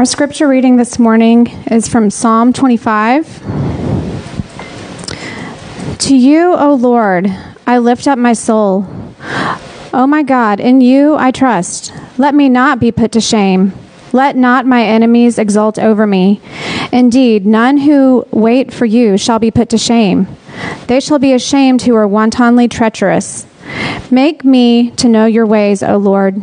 Our scripture reading this morning is from Psalm 25. To you, O Lord, I lift up my soul. O my God, in you I trust. Let me not be put to shame. Let not my enemies exult over me. Indeed, none who wait for you shall be put to shame. They shall be ashamed who are wantonly treacherous. Make me to know your ways, O Lord.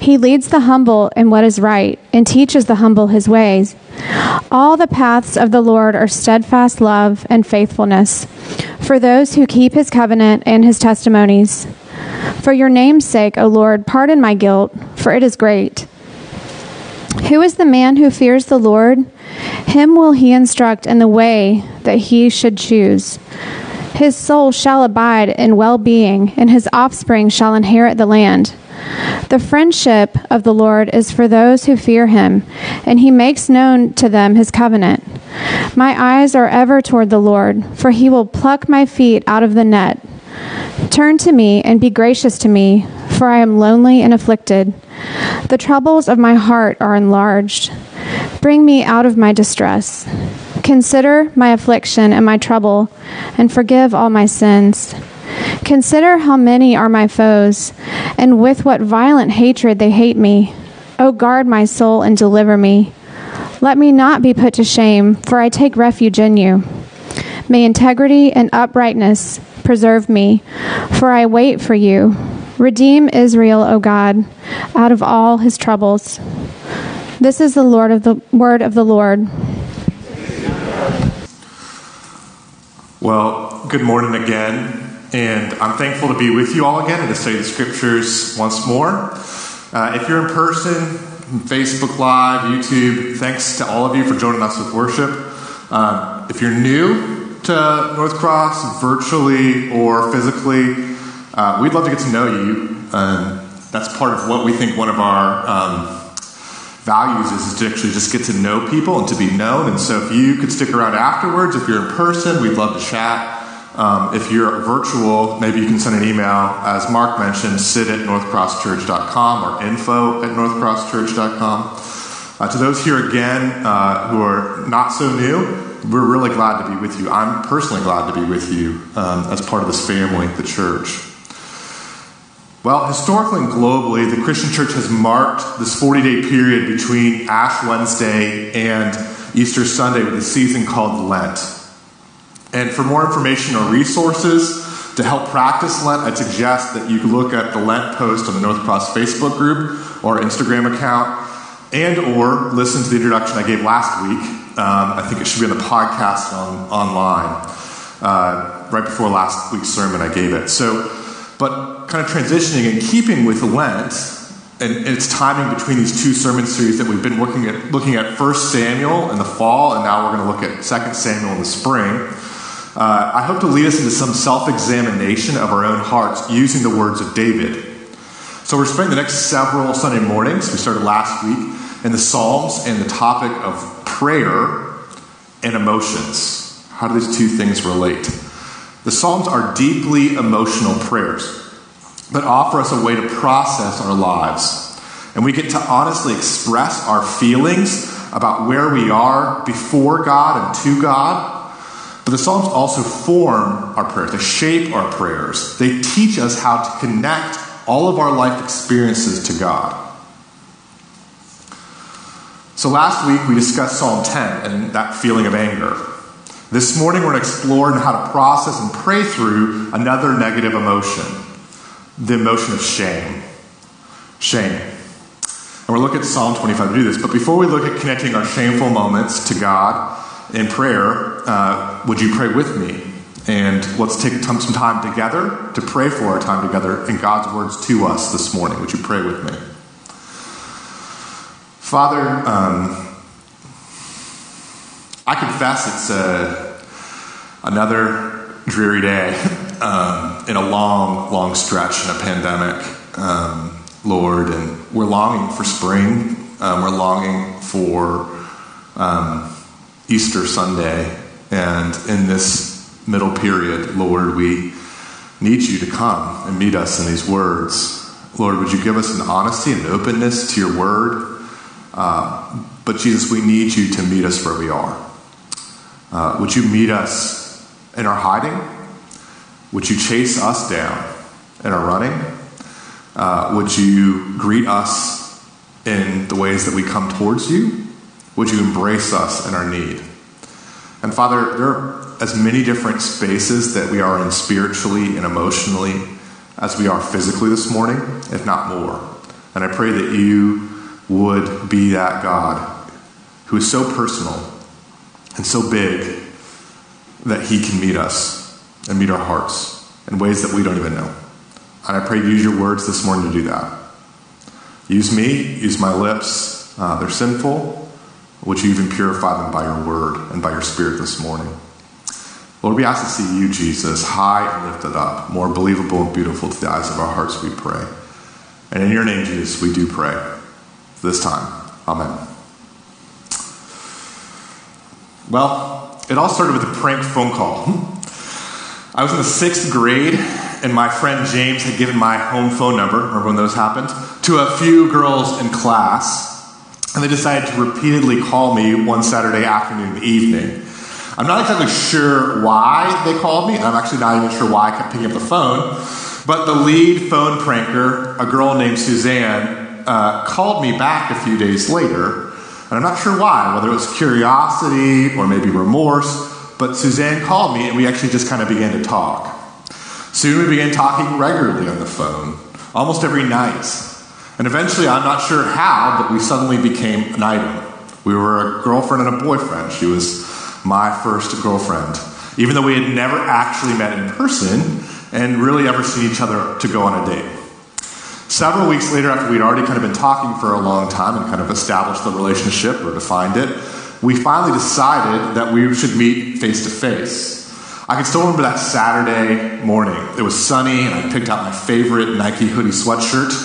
He leads the humble in what is right and teaches the humble his ways. All the paths of the Lord are steadfast love and faithfulness for those who keep his covenant and his testimonies. For your name's sake, O Lord, pardon my guilt, for it is great. Who is the man who fears the Lord? Him will he instruct in the way that he should choose. His soul shall abide in well-being, and his offspring shall inherit the land. The friendship of the Lord is for those who fear him, and he makes known to them his covenant. My eyes are ever toward the Lord, for he will pluck my feet out of the net. Turn to me and be gracious to me, for I am lonely and afflicted. The troubles of my heart are enlarged. Bring me out of my distress. Consider my affliction and my trouble, and forgive all my sins. Consider how many are my foes, and with what violent hatred they hate me. O guard my soul and deliver me. Let me not be put to shame, for I take refuge in you. May integrity and uprightness preserve me, for I wait for you. Redeem Israel, O God, out of all his troubles. This is the word of the Lord. Well, good morning again. And I'm thankful to be with you all again and to say the scriptures once more. If you're in person, Facebook Live, YouTube, thanks to all of you for joining us with worship. If you're new to North Cross, virtually or physically, we'd love to get to know you. That's part of what we think one of our values is to actually just get to know people and to be known. And so if you could stick around afterwards, if you're in person, we'd love to chat. If you're virtual, maybe you can send an email, as Mark mentioned, sid@northcrosschurch.com or info@northcrosschurch.com. To those here again who are not so new, we're really glad to be with you. I'm personally glad to be with you as part of this family, the church. Well, historically and globally, the Christian church has marked this 40-day period between Ash Wednesday and Easter Sunday with a season called Lent. And for more information or resources to help practice Lent, I'd suggest that you look at the Lent post on the North Cross Facebook group or Instagram account, and or listen to the introduction I gave last week. I think it should be on the podcast online. Right before last week's sermon, I gave it. But kind of transitioning and keeping with Lent, and its timing between these two sermon series that we've been looking at 1 Samuel in the fall, and now we're going to look at 2 Samuel in the spring. I hope to lead us into some self-examination of our own hearts using the words of David. So we're spending the next several Sunday mornings, we started last week, in the Psalms and the topic of prayer and emotions. How do these two things relate? The Psalms are deeply emotional prayers that offer us a way to process our lives. And we get to honestly express our feelings about where we are before God and to God. But the Psalms also form our prayers. They shape our prayers. They teach us how to connect all of our life experiences to God. So last week we discussed Psalm 10 and that feeling of anger. This morning we're going to explore how to process and pray through another negative emotion, the emotion of shame. Shame. And we're looking at Psalm 25 to do this. But before we look at connecting our shameful moments to God in prayer, would you pray with me? And let's take some time together to pray for our time together and God's words to us this morning. Would you pray with me? Father, I confess it's another dreary day in a long, long stretch in a pandemic, Lord, and we're longing for spring. We're longing for Easter Sunday, and in this middle period, Lord, we need you to come and meet us in these words. Lord, would you give us an honesty and an openness to your word? But Jesus, we need you to meet us where we are. Would you meet us in our hiding? Would you chase us down in our running? Would you greet us in the ways that we come towards you? Would you embrace us in our need? And Father, there are as many different spaces that we are in spiritually and emotionally as we are physically this morning, if not more. And I pray that you would be that God who is so personal and so big that he can meet us and meet our hearts in ways that we don't even know. And I pray you use your words this morning to do that. Use me, use my lips. They're sinful. Would you even purify them by your word and by your spirit this morning? Lord, we ask to see you, Jesus, high and lifted up, more believable and beautiful to the eyes of our hearts, we pray. And in your name, Jesus, we do pray. This time. Amen. Well, it all started with a prank phone call. I was in the 6th grade, and my friend James had given my home phone number, remember when those happened, to a few girls in class, and they decided to repeatedly call me one Saturday afternoon and evening. I'm not exactly sure why they called me, and I'm actually not even sure why I kept picking up the phone, but the lead phone pranker, a girl named Suzanne, called me back a few days later, and I'm not sure why, whether it was curiosity or maybe remorse, but Suzanne called me and we actually just kind of began to talk. Soon we began talking regularly on the phone, almost every night. And eventually, I'm not sure how, but we suddenly became an item. We were a girlfriend and a boyfriend. She was my first girlfriend, even though we had never actually met in person and really ever seen each other to go on a date. Several weeks later, after we'd already kind of been talking for a long time and kind of established the relationship or defined it, we finally decided that we should meet face to face. I can still remember that Saturday morning. It was sunny, and I picked out my favorite Nike hoodie sweatshirt,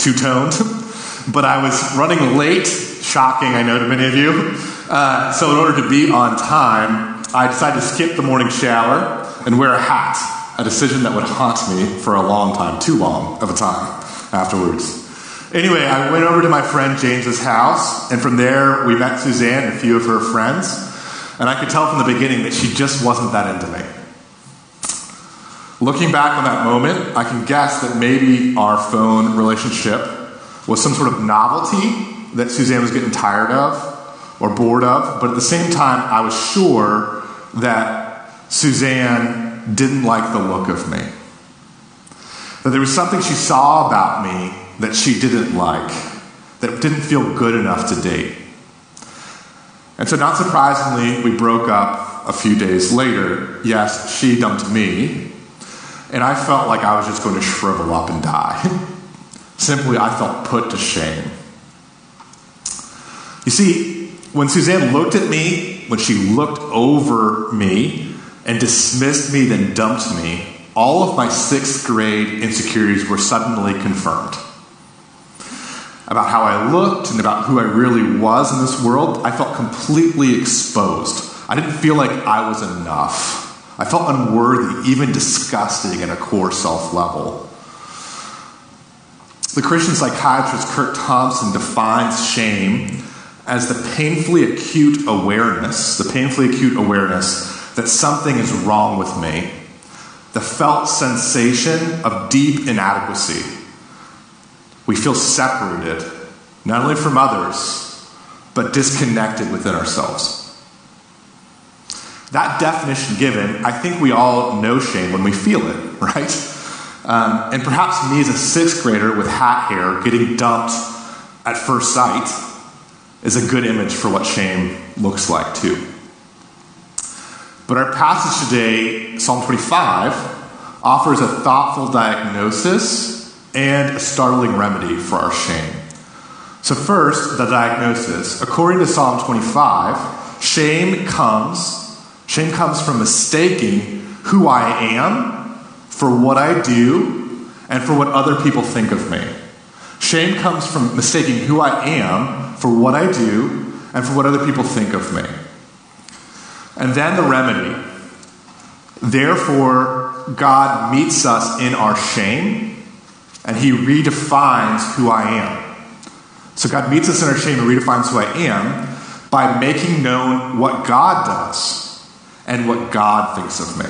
two-toned, but I was running late, shocking, I know to many of you. So in order to be on time, I decided to skip the morning shower and wear a hat, a decision that would haunt me for a long time, too long of a time. Afterwards. Anyway, I went over to my friend James's house, and from there we met Suzanne and a few of her friends, and I could tell from the beginning that she just wasn't that into me. Looking back on that moment, I can guess that maybe our phone relationship was some sort of novelty that Suzanne was getting tired of or bored of, but at the same time, I was sure that Suzanne didn't like the look of me. That there was something she saw about me that she didn't like, that didn't feel good enough to date. And so not surprisingly, we broke up a few days later. Yes, she dumped me, and I felt like I was just going to shrivel up and die. Simply, I felt put to shame. You see, when Suzanne looked at me, when she looked over me and dismissed me, then dumped me, all of my 6th grade insecurities were suddenly confirmed. About how I looked and about who I really was in this world, I felt completely exposed. I didn't feel like I was enough. I felt unworthy, even disgusting at a core self level. The Christian psychiatrist Kurt Thompson defines shame as the painfully acute awareness that something is wrong with me, the felt sensation of deep inadequacy. We feel separated, not only from others, but disconnected within ourselves. That definition given, I think we all know shame when we feel it, right? And perhaps me as a 6th grader with hat hair getting dumped at first sight is a good image for what shame looks like too. But our passage today, Psalm 25, offers a thoughtful diagnosis and a startling remedy for our shame. So first, the diagnosis. According to Psalm 25, Shame comes from mistaking who I am for what I do and for what other people think of me. Shame comes from mistaking who I am for what I do and for what other people think of me. And then the remedy. Therefore, God meets us in our shame, and he redefines who I am. So God meets us in our shame and redefines who I am by making known what God does and what God thinks of me.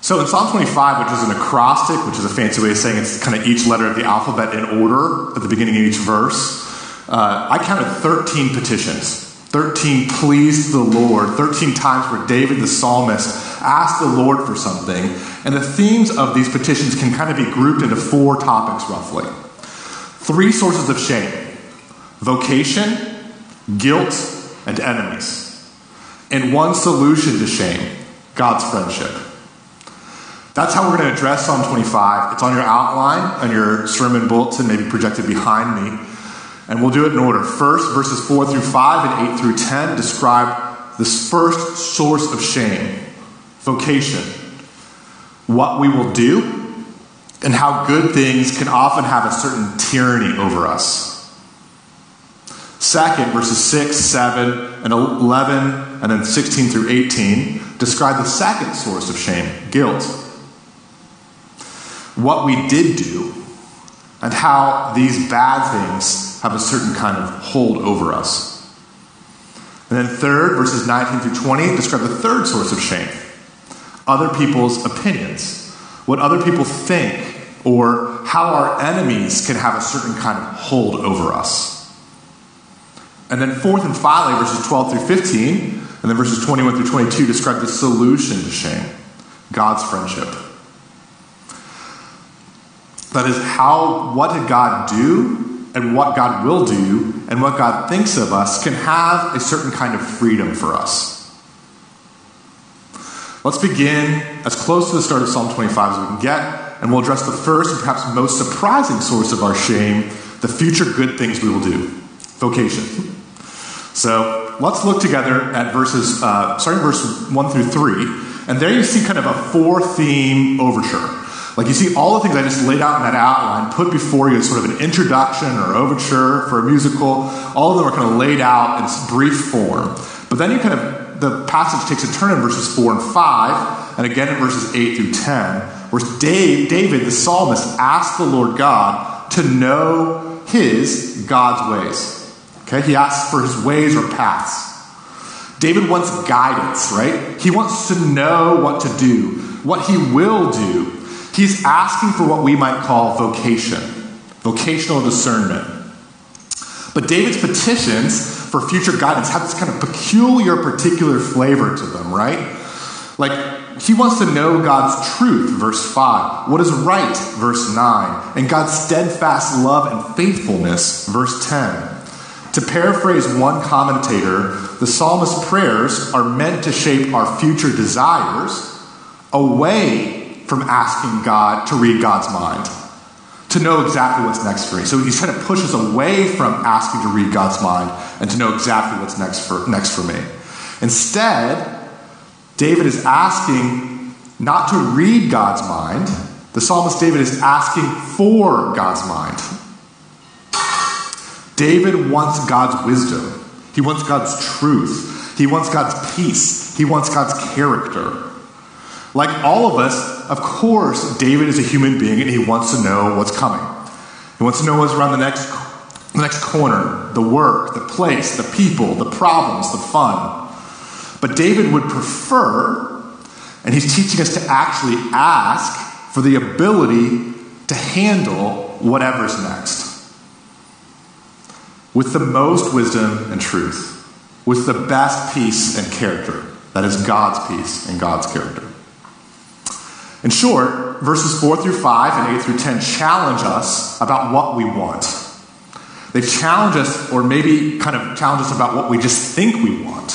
So in Psalm 25, which is an acrostic, which is a fancy way of saying it's kind of each letter of the alphabet in order at the beginning of each verse, I counted 13 petitions. 13 pleas to the Lord, 13 times where David the psalmist asked the Lord for something. And the themes of these petitions can kind of be grouped into four topics roughly. Three sources of shame: vocation, guilt, and enemies. And one solution to shame: God's friendship. That's how we're going to address Psalm 25. It's on your outline, on your sermon bulletin, maybe projected behind me. And we'll do it in order. First, verses 4 through 5 and 8 through 10 describe this first source of shame, vocation, what we will do, and how good things can often have a certain tyranny over us. Second, verses 6, 7, and 11, and then 16 through 18 describe the second source of shame, guilt, what we did do, and how these bad things have a certain kind of hold over us. And then third, verses 19 through 20, describe the third source of shame: other people's opinions, what other people think, or how our enemies can have a certain kind of hold over us. And then fourth and finally, verses 12 through 15, and then verses 21 through 22 describe the solution to shame: God's friendship. That is, what did God do? And what God will do and what God thinks of us can have a certain kind of freedom for us. Let's begin as close to the start of Psalm 25 as we can get, and we'll address the first and perhaps most surprising source of our shame: the future good things we will do, vocation. So let's look together at verses, starting verse 1 through 3, and there you see kind of a four-theme overture. Like, you see all the things I just laid out in that outline put before you as sort of an introduction or overture for a musical. All of them are kind of laid out in brief form. But then you kind of, the passage takes a turn in verses 4 and 5, and again in verses 8 through 10, where David, the psalmist, asked the Lord God to know God's ways. Okay? He asks for his ways or paths. David wants guidance, right? He wants to know what to do, what he will do. He's asking for what we might call vocation, vocational discernment. But David's petitions for future guidance have this kind of peculiar, particular flavor to them, right? Like, he wants to know God's truth, verse 5, what is right, verse 9, and God's steadfast love and faithfulness, verse 10. To paraphrase one commentator, the psalmist's prayers are meant to shape our future desires away from asking God to read God's mind, to know exactly what's next for me. So he's trying to push us away from asking to read God's mind and to know exactly what's next for me. Instead, David is asking not to read God's mind. The psalmist David is asking for God's mind. David wants God's wisdom. He wants God's truth. He wants God's peace. He wants God's character. Like all of us, of course, David is a human being and he wants to know what's coming. He wants to know what's around the next corner, the work, the place, the people, the problems, the fun. But David would prefer, and he's teaching us to actually ask for the ability to handle whatever's next. With the most wisdom and truth. With the best peace and character. That is God's peace and God's character. In short, verses 4 through 5 and 8 through 10 challenge us about what we want. They challenge us, or maybe kind of challenge us about what we just think we want.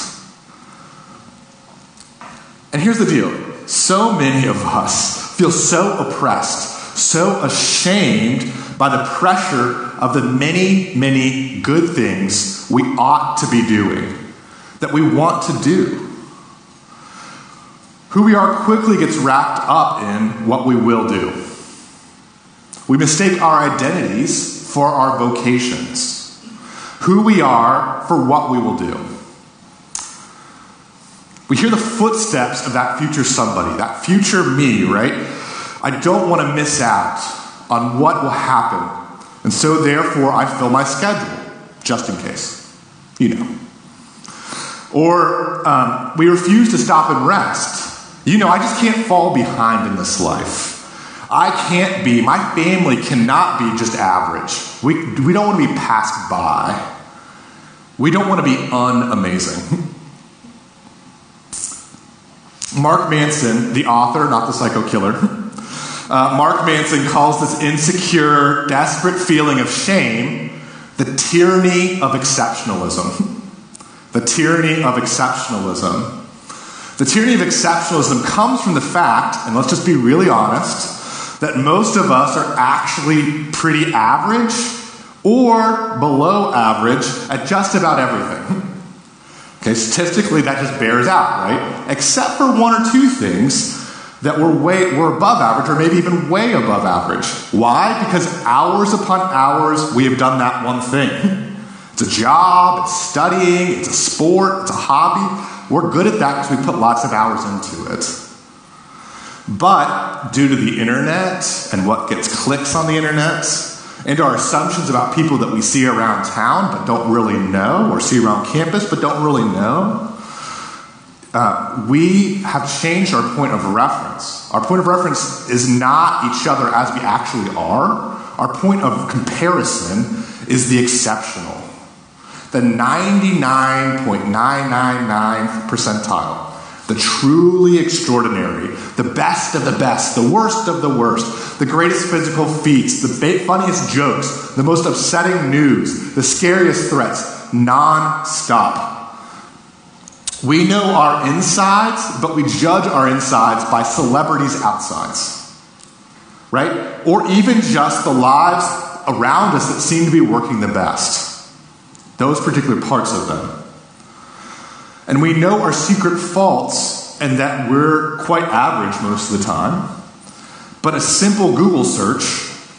And here's the deal. So many of us feel so oppressed, so ashamed by the pressure of the many, many good things we ought to be doing, that we want to do. Who we are quickly gets wrapped up in what we will do. We mistake our identities for our vocations. Who we are for what we will do. We hear the footsteps of that future somebody, that future me, right? I don't want to miss out on what will happen. And so therefore I fill my schedule, just in case, you know. Or we refuse to stop and rest. You know, I just can't fall behind in this life. I can't be, my family cannot be just average. We don't want to be passed by. We don't want to be unamazing. Mark Manson, the author, not the psycho killer, Mark Manson calls this insecure, desperate feeling of shame the tyranny of exceptionalism. The tyranny of exceptionalism. The tyranny of exceptionalism comes from the fact, and let's just be really honest, that most of us are actually pretty average or below average at just about everything. Okay, statistically, that just bears out, right? Except for one or two things that we're above average or maybe even way above average. Why? Because hours upon hours, we have done that one thing. It's a job, it's studying, it's a sport, it's a hobby. We're good at that because we put lots of hours into it. But due to the internet and what gets clicks on the internet, and our assumptions about people that we see around town but don't really know, or see around campus but don't really know, we have changed our point of reference. Our point of reference is not each other as we actually are. Our point of comparison is the exceptional, the 99.999 percentile, the truly extraordinary, the best of the best, the worst of the worst, the greatest physical feats, the funniest jokes, the most upsetting news, the scariest threats, non-stop. We know our insides, but we judge our insides by celebrities' outsides, right? Or even just the lives around us that seem to be working the best, those particular parts of them. And we know our secret faults and that we're quite average most of the time. But a simple Google search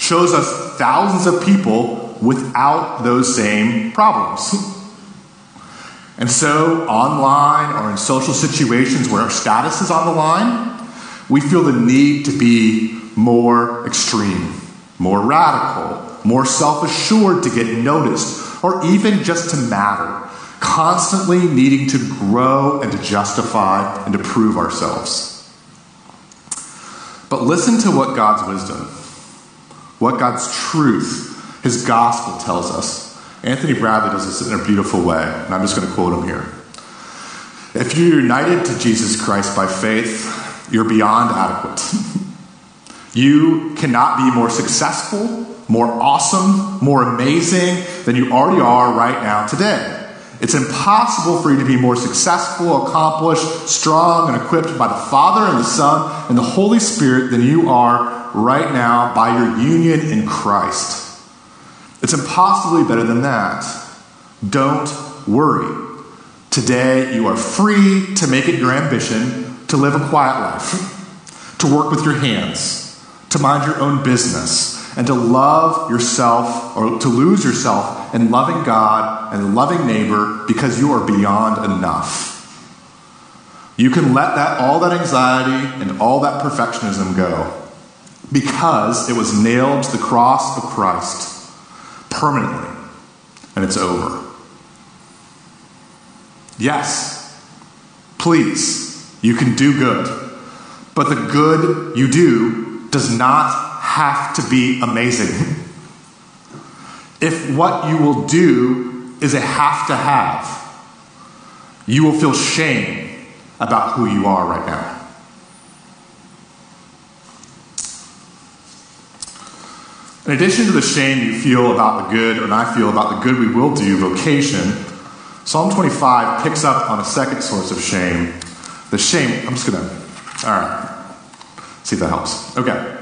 shows us thousands of people without those same problems. And so online or in social situations where our status is on the line, we feel the need to be more extreme, more radical, more self-assured to get noticed, or even just to matter. Constantly needing to grow and to justify and to prove ourselves. But listen to what God's wisdom, what God's truth, His gospel tells us. Anthony Bradley does this in a beautiful way, and I'm just going to quote him here. If you're united to Jesus Christ by faith, you're beyond adequate. You cannot be more successful, more awesome, more amazing than you already are right now today. It's impossible for you to be more successful, accomplished, strong, and equipped by the Father and the Son and the Holy Spirit than you are right now by your union in Christ. It's impossibly better than that. Don't worry. Today you are free to make it your ambition to live a quiet life, to work with your hands, to mind your own business, and to love yourself or to lose yourself in loving God and loving neighbor because you are beyond enough. You can let all that anxiety and all that perfectionism go because it was nailed to the cross of Christ permanently, and it's over. Yes, please, you can do good, but the good you do does not have to be amazing. If what you will do is a have to have, you will feel shame about who you are right now. In addition to the shame you feel about the good, and I feel about the good we will do, vocation, Psalm 25 picks up on a second source of shame. The shame, I'm just gonna, all right, see if that helps. Okay.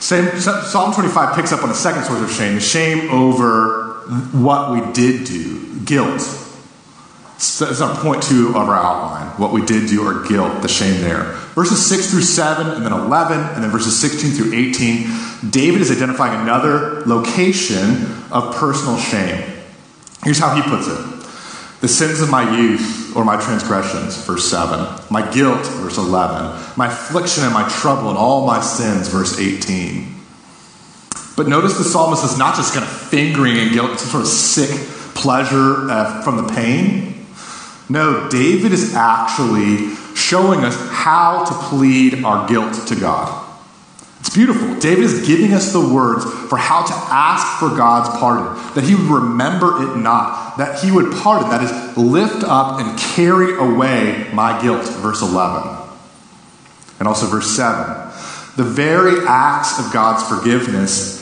Psalm 25 picks up on a second source of shame, shame over what we did do, guilt. That's our point 2 of our outline, what we did do or guilt, the shame there. Verses 6 through 7 and then 11 and then verses 16 through 18, David is identifying another location of personal shame. Here's how he puts it. The sins of my youth or my transgressions, verse 7. My guilt, verse 11. My affliction and my trouble and all my sins, verse 18. But notice the psalmist is not just kind of fingering in guilt, some sort of sick pleasure from the pain. No, David is actually showing us how to plead our guilt to God. It's beautiful. David is giving us the words for how to ask for God's pardon, that he would remember it not, that he would pardon, that is, lift up and carry away my guilt, verse 11. And also verse 7. The very acts of forgiveness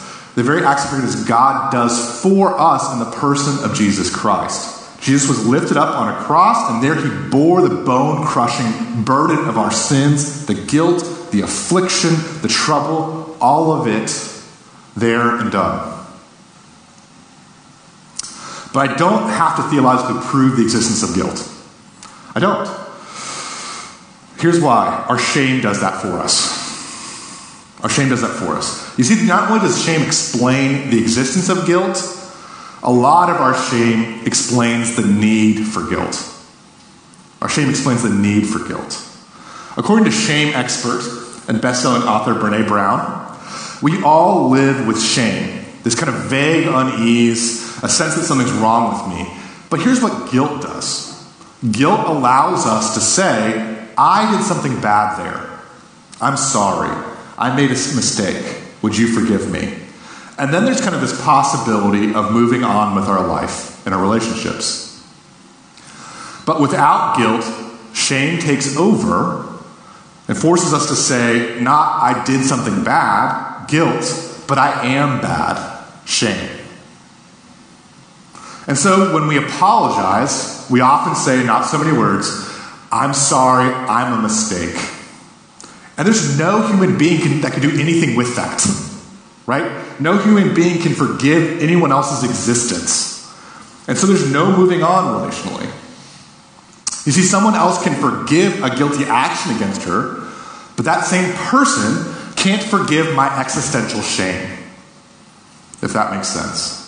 God does for us in the person of Jesus Christ. Jesus was lifted up on a cross, and there he bore the bone-crushing burden of our sins, the guilt, the affliction, the trouble, all of it there and done. But I don't have to theologically prove the existence of guilt. I don't. Here's why. Our shame does that for us. Our shame does that for us. You see, not only does shame explain the existence of guilt, a lot of our shame explains the need for guilt. Our shame explains the need for guilt. According to shame expert and best-selling author Brené Brown, we all live with shame, this kind of vague unease, a sense that something's wrong with me. But here's what guilt does. Guilt allows us to say, I did something bad there. I'm sorry. I made a mistake. Would you forgive me? And then there's kind of this possibility of moving on with our life and our relationships. But without guilt, shame takes over and forces us to say, not I did something bad, guilt, but I am bad, shame. And so when we apologize, we often say, not so many words, I'm sorry, I'm a mistake. And there's no human being that can do anything with that, right? No human being can forgive anyone else's existence. And so there's no moving on relationally. You see, someone else can forgive a guilty action against her, but that same person can't forgive my existential shame, if that makes sense.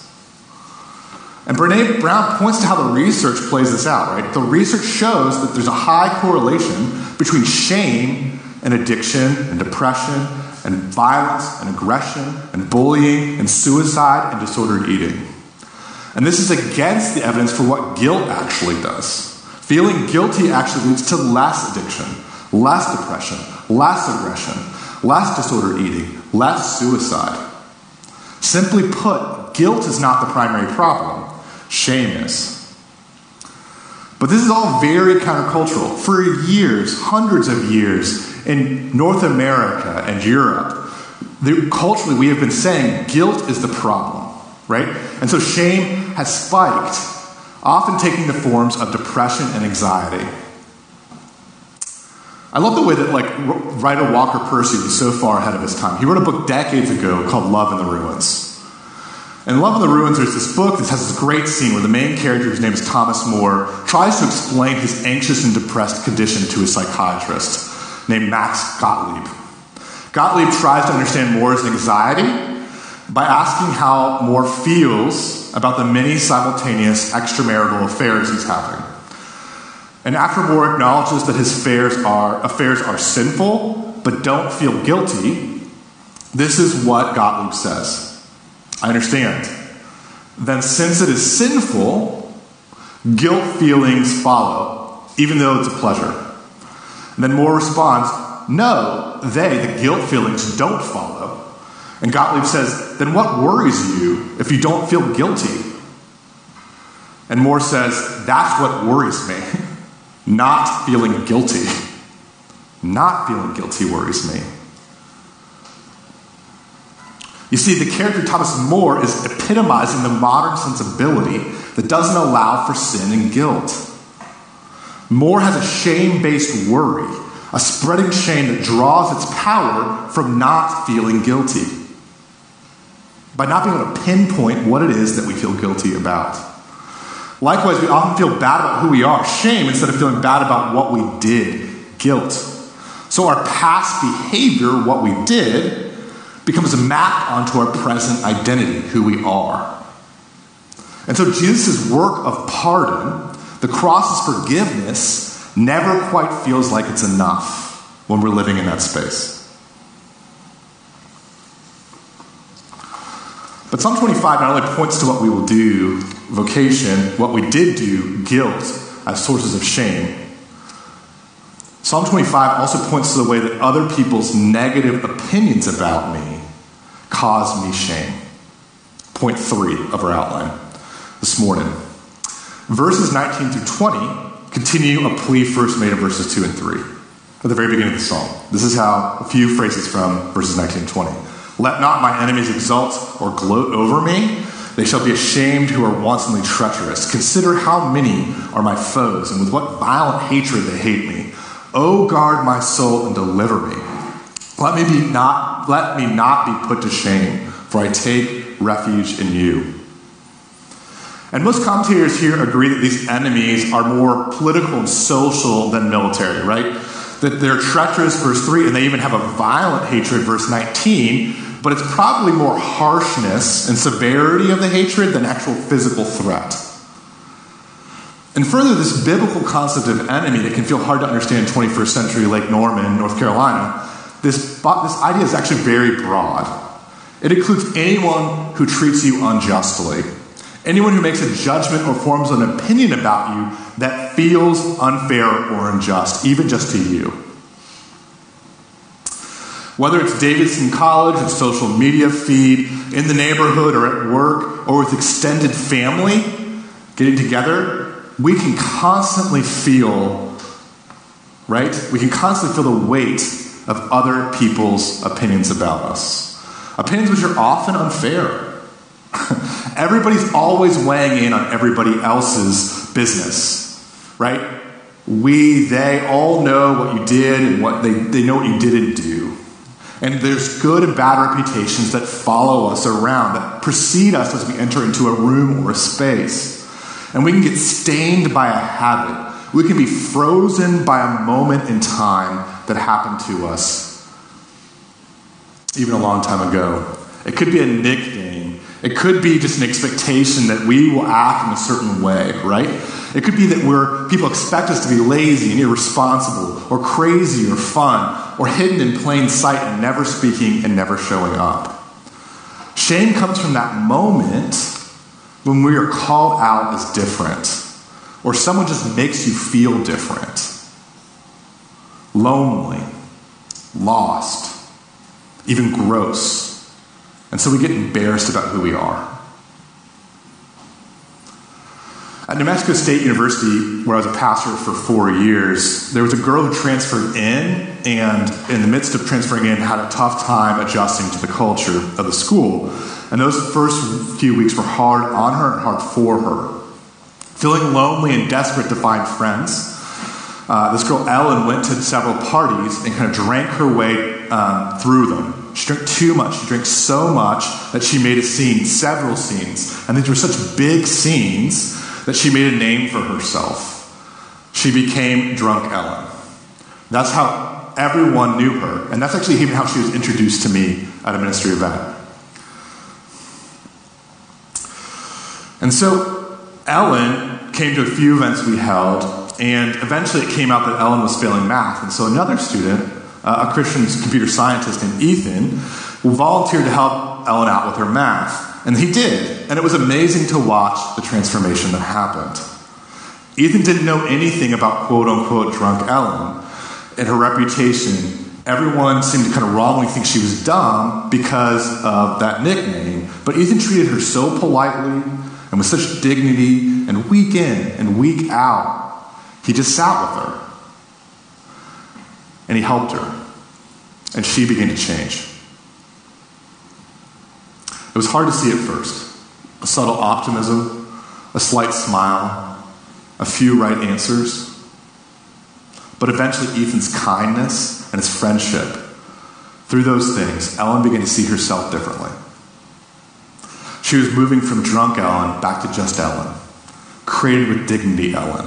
And Brené Brown points to how the research plays this out, right? The research shows that there's a high correlation between shame and addiction and depression and violence and aggression and bullying and suicide and disordered eating. And this is against the evidence for what guilt actually does. Feeling guilty actually leads to less addiction, less depression, less aggression, less disordered eating, less suicide. Simply put, guilt is not the primary problem. Shame is. But this is all very countercultural. For years, hundreds of years, in North America and Europe, culturally we have been saying guilt is the problem, right? And so shame has spiked, often taking the forms of depression and anxiety. I love the way that writer Walker Percy was so far ahead of his time. He wrote a book decades ago called Love in the Ruins. And Love in the Ruins, there's this book that has this great scene where the main character, whose name is Thomas More, tries to explain his anxious and depressed condition to a psychiatrist named Max Gottlieb. Gottlieb tries to understand Moore's anxiety by asking how Moore feels about the many simultaneous extramarital affairs he's having. And after Moore acknowledges that his affairs are sinful, but don't feel guilty, this is what Gottlieb says. I understand. Then since it is sinful, guilt feelings follow, even though it's a pleasure. And then Moore responds, no, the guilt feelings, don't follow. And Gottlieb says, then what worries you if you don't feel guilty? And Moore says, that's what worries me. Not feeling guilty. Not feeling guilty worries me. You see, the character Thomas More is epitomizing the modern sensibility that doesn't allow for sin and guilt. More has a shame-based worry a spreading shame that draws its power from not feeling guilty, by not being able to pinpoint what it is that we feel guilty about. Likewise, we often feel bad about who we are, shame, instead of feeling bad about what we did, guilt. So our past behavior, what we did, becomes mapped onto our present identity, who we are. And so Jesus' work of pardon, the cross's forgiveness, never quite feels like it's enough when we're living in that space. But Psalm 25 not only points to what we will do, vocation, what we did do, guilt, as sources of shame. Psalm 25 also points to the way that other people's negative opinions about me cause me shame. Point 3 of our outline this morning. Verses 19 through 20 continue a plea first made in verses 2 and 3 at the very beginning of the psalm. This is how a few phrases from verses 19 and 20. Let not my enemies exult or gloat over me. They shall be ashamed who are wantonly treacherous. Consider how many are my foes, and with what violent hatred they hate me. O guard my soul and deliver me. Let me not be put to shame, for I take refuge in you. And most commentators here agree that these enemies are more political and social than military, right? That they're treacherous, verse 3, and they even have a violent hatred, verse 19, but it's probably more harshness and severity of the hatred than actual physical threat. And further, this biblical concept of enemy that can feel hard to understand in 21st century Lake Norman, North Carolina, this idea is actually very broad. It includes anyone who treats you unjustly, anyone who makes a judgment or forms an opinion about you that feels unfair or unjust, even just to you. Whether it's Davidson College, its social media feed, in the neighborhood or at work, or with extended family getting together, we can constantly feel, right? We can constantly feel the weight of other people's opinions about us. Opinions which are often unfair. Everybody's always weighing in on everybody else's business. Right? They all know what you did and what they know what you didn't do. And there's good and bad reputations that follow us around, that precede us as we enter into a room or a space. And we can get stained by a habit. We can be frozen by a moment in time that happened to us even a long time ago. It could be a nickname. It could be just an expectation that we will act in a certain way, right? It could be that people expect us to be lazy and irresponsible or crazy or fun or hidden in plain sight and never speaking and never showing up. Shame comes from that moment when we are called out as different or someone just makes you feel different, lonely, lost, even gross. And so we get embarrassed about who we are. At New Mexico State University, where I was a pastor for 4 years, there was a girl who transferred in, and in the midst of transferring in, had a tough time adjusting to the culture of the school. And those first few weeks were hard on her and hard for her. Feeling lonely and desperate to find friends, this girl Ellen went to several parties and kind of drank her way through them. She drank too much. She drank so much that she made a scene, several scenes. And these were such big scenes that she made a name for herself. She became Drunk Ellen. That's how everyone knew her. And that's actually even how she was introduced to me at a ministry event. And so Ellen came to a few events we held. And eventually it came out that Ellen was failing math. And so another student, a Christian computer scientist named Ethan, volunteered to help Ellen out with her math. And he did. And it was amazing to watch the transformation that happened. Ethan didn't know anything about quote-unquote Drunk Ellen and her reputation. Everyone seemed to kind of wrongly think she was dumb because of that nickname. But Ethan treated her so politely and with such dignity, and week in and week out, he just sat with her. And he helped her. And she began to change. It was hard to see at first. A subtle optimism, a slight smile, a few right answers. but eventually Ethan's kindness and his friendship. Through those things, Ellen began to see herself differently. She was moving from drunk Ellen back to just Ellen, created with dignity Ellen,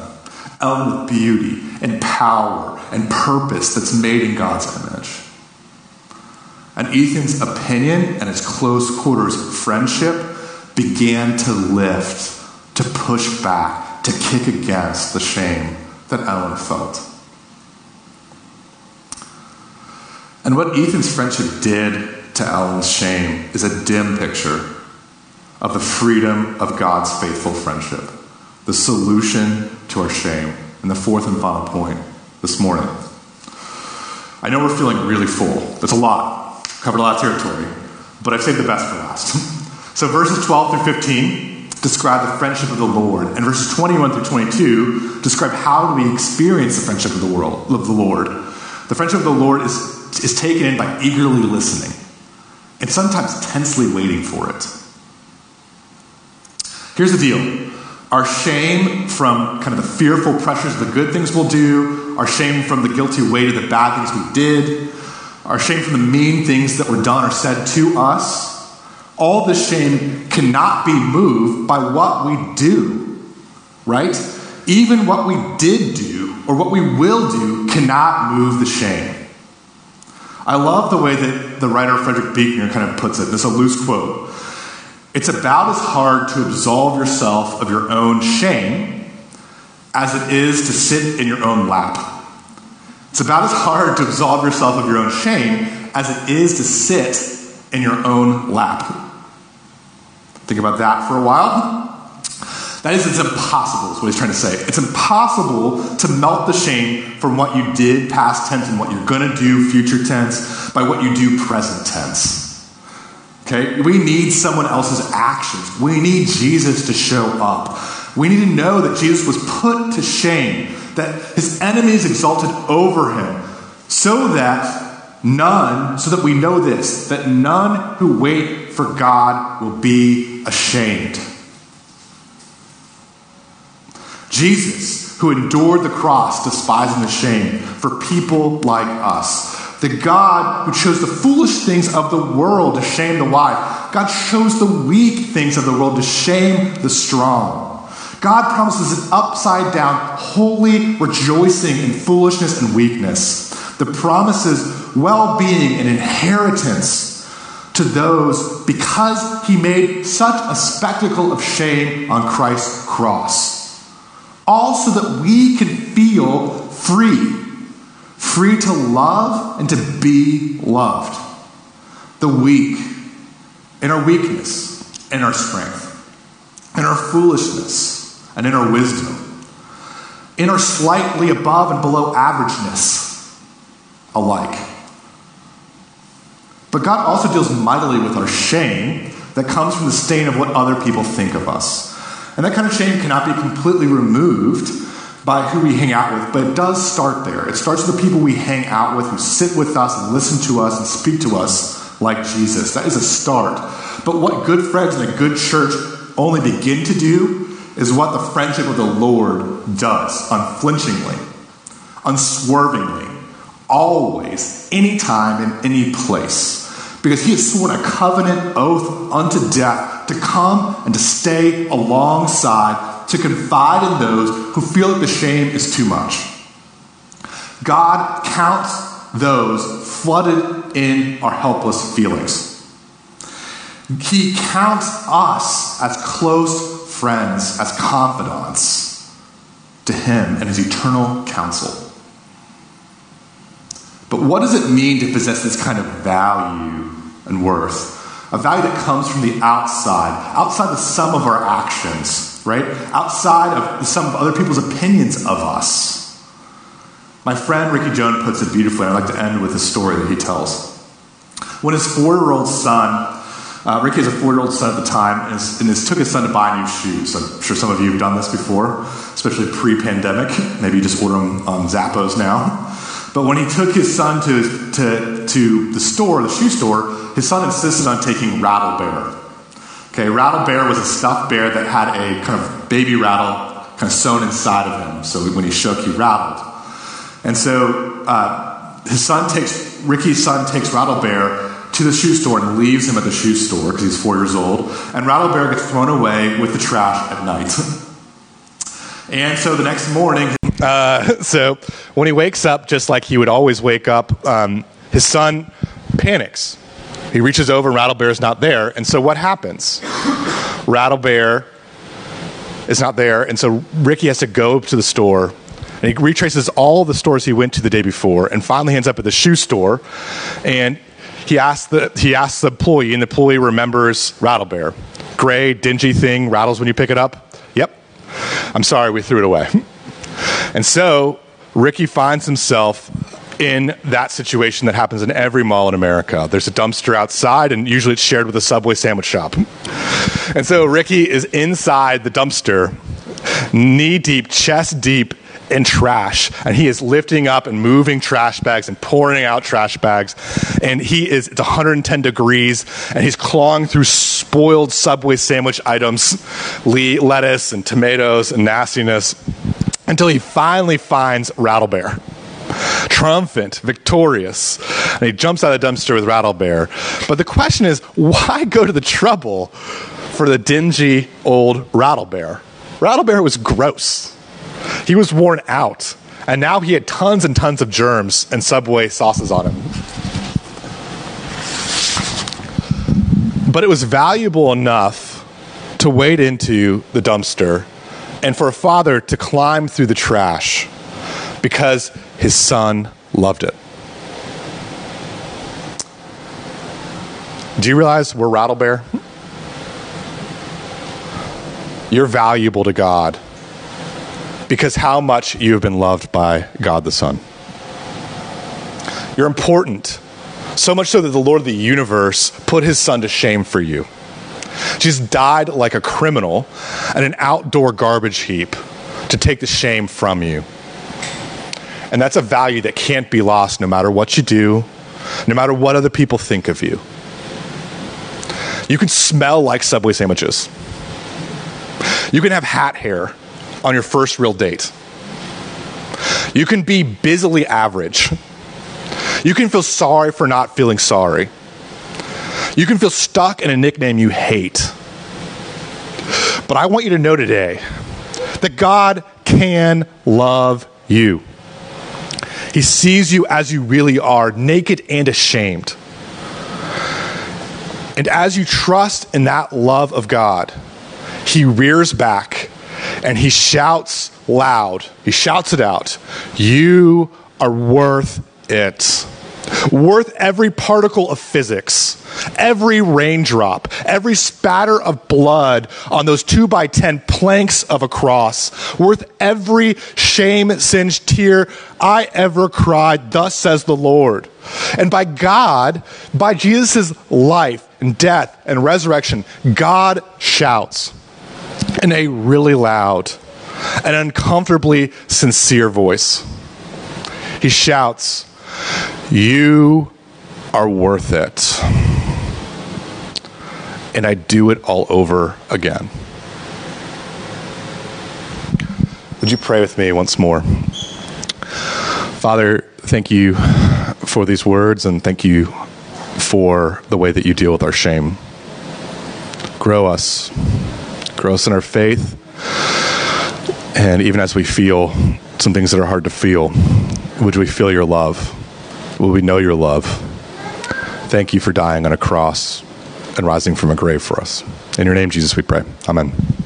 Ellen with beauty and power and purpose that's made in God's image. And Ethan's opinion and his close quarters friendship began to lift, to push back, to kick against the shame that Ellen felt. And what Ethan's friendship did to Ellen's shame is a dim picture of the freedom of God's faithful friendship, the solution to our shame. And the fourth and final point this morning. I know we're feeling really full. That's a lot. Covered a lot of territory. But I've saved the best for last. So verses 12 through 15 describe the friendship of the Lord. And verses 21 through 22 describe how we experience the friendship of the Lord. The friendship of the Lord is taken in by eagerly listening and sometimes tensely waiting for it. Here's the deal. Our shame from kind of the fearful pressures of the good things we'll do, our shame from the guilty weight of the bad things we did, our shame from the mean things that were done or said to us, all this shame cannot be moved by what we do, right? Even what we did do or what we will do cannot move the shame. I love the way that the writer Frederick Buechner kind of puts it. This is a loose quote. It's about as hard to absolve yourself of your own shame as it is to sit in your own lap. It's about as hard to absolve yourself of your own shame as it is to sit in your own lap. Think about that for a while. That is, it's impossible, is what he's trying to say. It's impossible to melt the shame from what you did, past tense, and what you're going to do, future tense, by what you do, present tense. Okay? We need someone else's actions. We need Jesus to show up. We need to know that Jesus was put to shame, that his enemies exalted over him, so that we know this, that none who wait for God will be ashamed. Jesus, who endured the cross, despising the shame for people like us. The God who chose the foolish things of the world to shame the wise. God chose the weak things of the world to shame the strong. God promises an upside-down, holy rejoicing in foolishness and weakness. The promises well-being and inheritance to those because he made such a spectacle of shame on Christ's cross. All so that we can feel free to love and to be loved. The weak, in our weakness, in our strength, in our foolishness, and in our wisdom, in our slightly above and below averageness alike. But God also deals mightily with our shame that comes from the stain of what other people think of us. And that kind of shame cannot be completely removed by who we hang out with, but it does start there. It starts with the people we hang out with, who sit with us and listen to us and speak to us like Jesus. That is a start. But what good friends and a good church only begin to do is what the friendship of the Lord does, unflinchingly, unswervingly, always, anytime, in any place. Because he has sworn a covenant oath unto death to come and to stay alongside, to confide in those who feel that the shame is too much. God counts those flooded in our helpless feelings. He counts us as close friends, as confidants to him and his eternal counsel. But what does it mean to possess this kind of value and worth? A value that comes from the outside the sum of our actions, right? Outside of the sum of other people's opinions of us. My friend Ricky Jones puts it beautifully, and I'd like to end with a story that he tells. When his four-year-old son, Ricky has a four-year-old son at the time, and took his son to buy new shoes. I'm sure some of you have done this before, especially pre-pandemic. Maybe you just order them on Zappos now. But when he took his son to the store, the shoe store, his son insisted on taking Rattle Bear. Okay, Rattle Bear was a stuffed bear that had a kind of baby rattle kind of sewn inside of him. So when he shook, he rattled. And so Ricky's son takes Rattlebear to the shoe store and leaves him at the shoe store because he's 4 years old. And Rattlebear gets thrown away with the trash at night. And so the next morning... So when he wakes up, just like he would always wake up, his son panics. He reaches over and Rattlebear's not there. And so what happens? Rattlebear is not there. And so Ricky has to go to the store. And he retraces all the stores he went to the day before and finally ends up at the shoe store. And he asks the employee, and the employee remembers Rattlebear. Gray, dingy thing, rattles when you pick it up. Yep. I'm sorry, we threw it away. And so Ricky finds himself in that situation that happens in every mall in America. There's a dumpster outside, and usually it's shared with a Subway sandwich shop. And so Ricky is inside the dumpster, knee-deep, chest-deep, in trash, and he is lifting up and moving trash bags and pouring out trash bags, and it's 110 degrees, and he's clawing through spoiled Subway sandwich items, lettuce and tomatoes and nastiness, until he finally finds Rattlebear. Triumphant, victorious, and he jumps out of the dumpster with Rattlebear. But the question is, why go to the trouble for the dingy old Rattlebear? Rattlebear was gross. He was worn out, and now he had tons and tons of germs and Subway sauces on him. But it was valuable enough to wade into the dumpster and for a father to climb through the trash because his son loved it. Do you realize we're Rattlebear? You're valuable to God. Because how much you have been loved by God the Son. You're important, so much so that the Lord of the universe put his son to shame for you. Jesus died like a criminal at an outdoor garbage heap to take the shame from you. And that's a value that can't be lost no matter what you do, no matter what other people think of you. You can smell like Subway sandwiches. You can have hat hair on your first real date. You can be busily average. You can feel sorry for not feeling sorry. You can feel stuck in a nickname you hate. But I want you to know today that God can love you. He sees you as you really are, naked and ashamed. And as you trust in that love of God, he rears back and he shouts loud, he shouts it out, you are worth it. Worth every particle of physics, every raindrop, every spatter of blood on those 2x10 planks of a cross, worth every shame-singed tear I ever cried, thus says the Lord. And by God, by Jesus' life and death and resurrection, God shouts in a really loud and uncomfortably sincere voice. He shouts, you are worth it. And I do it all over again. Would you pray with me once more? Father, thank you for these words, and thank you for the way that you deal with our shame. Grow us. Grow us in our faith, and even as we feel some things that are hard to feel, would we feel your love? Would we know your love? Thank you for dying on a cross and rising from a grave for us. In your name, Jesus, we pray. Amen.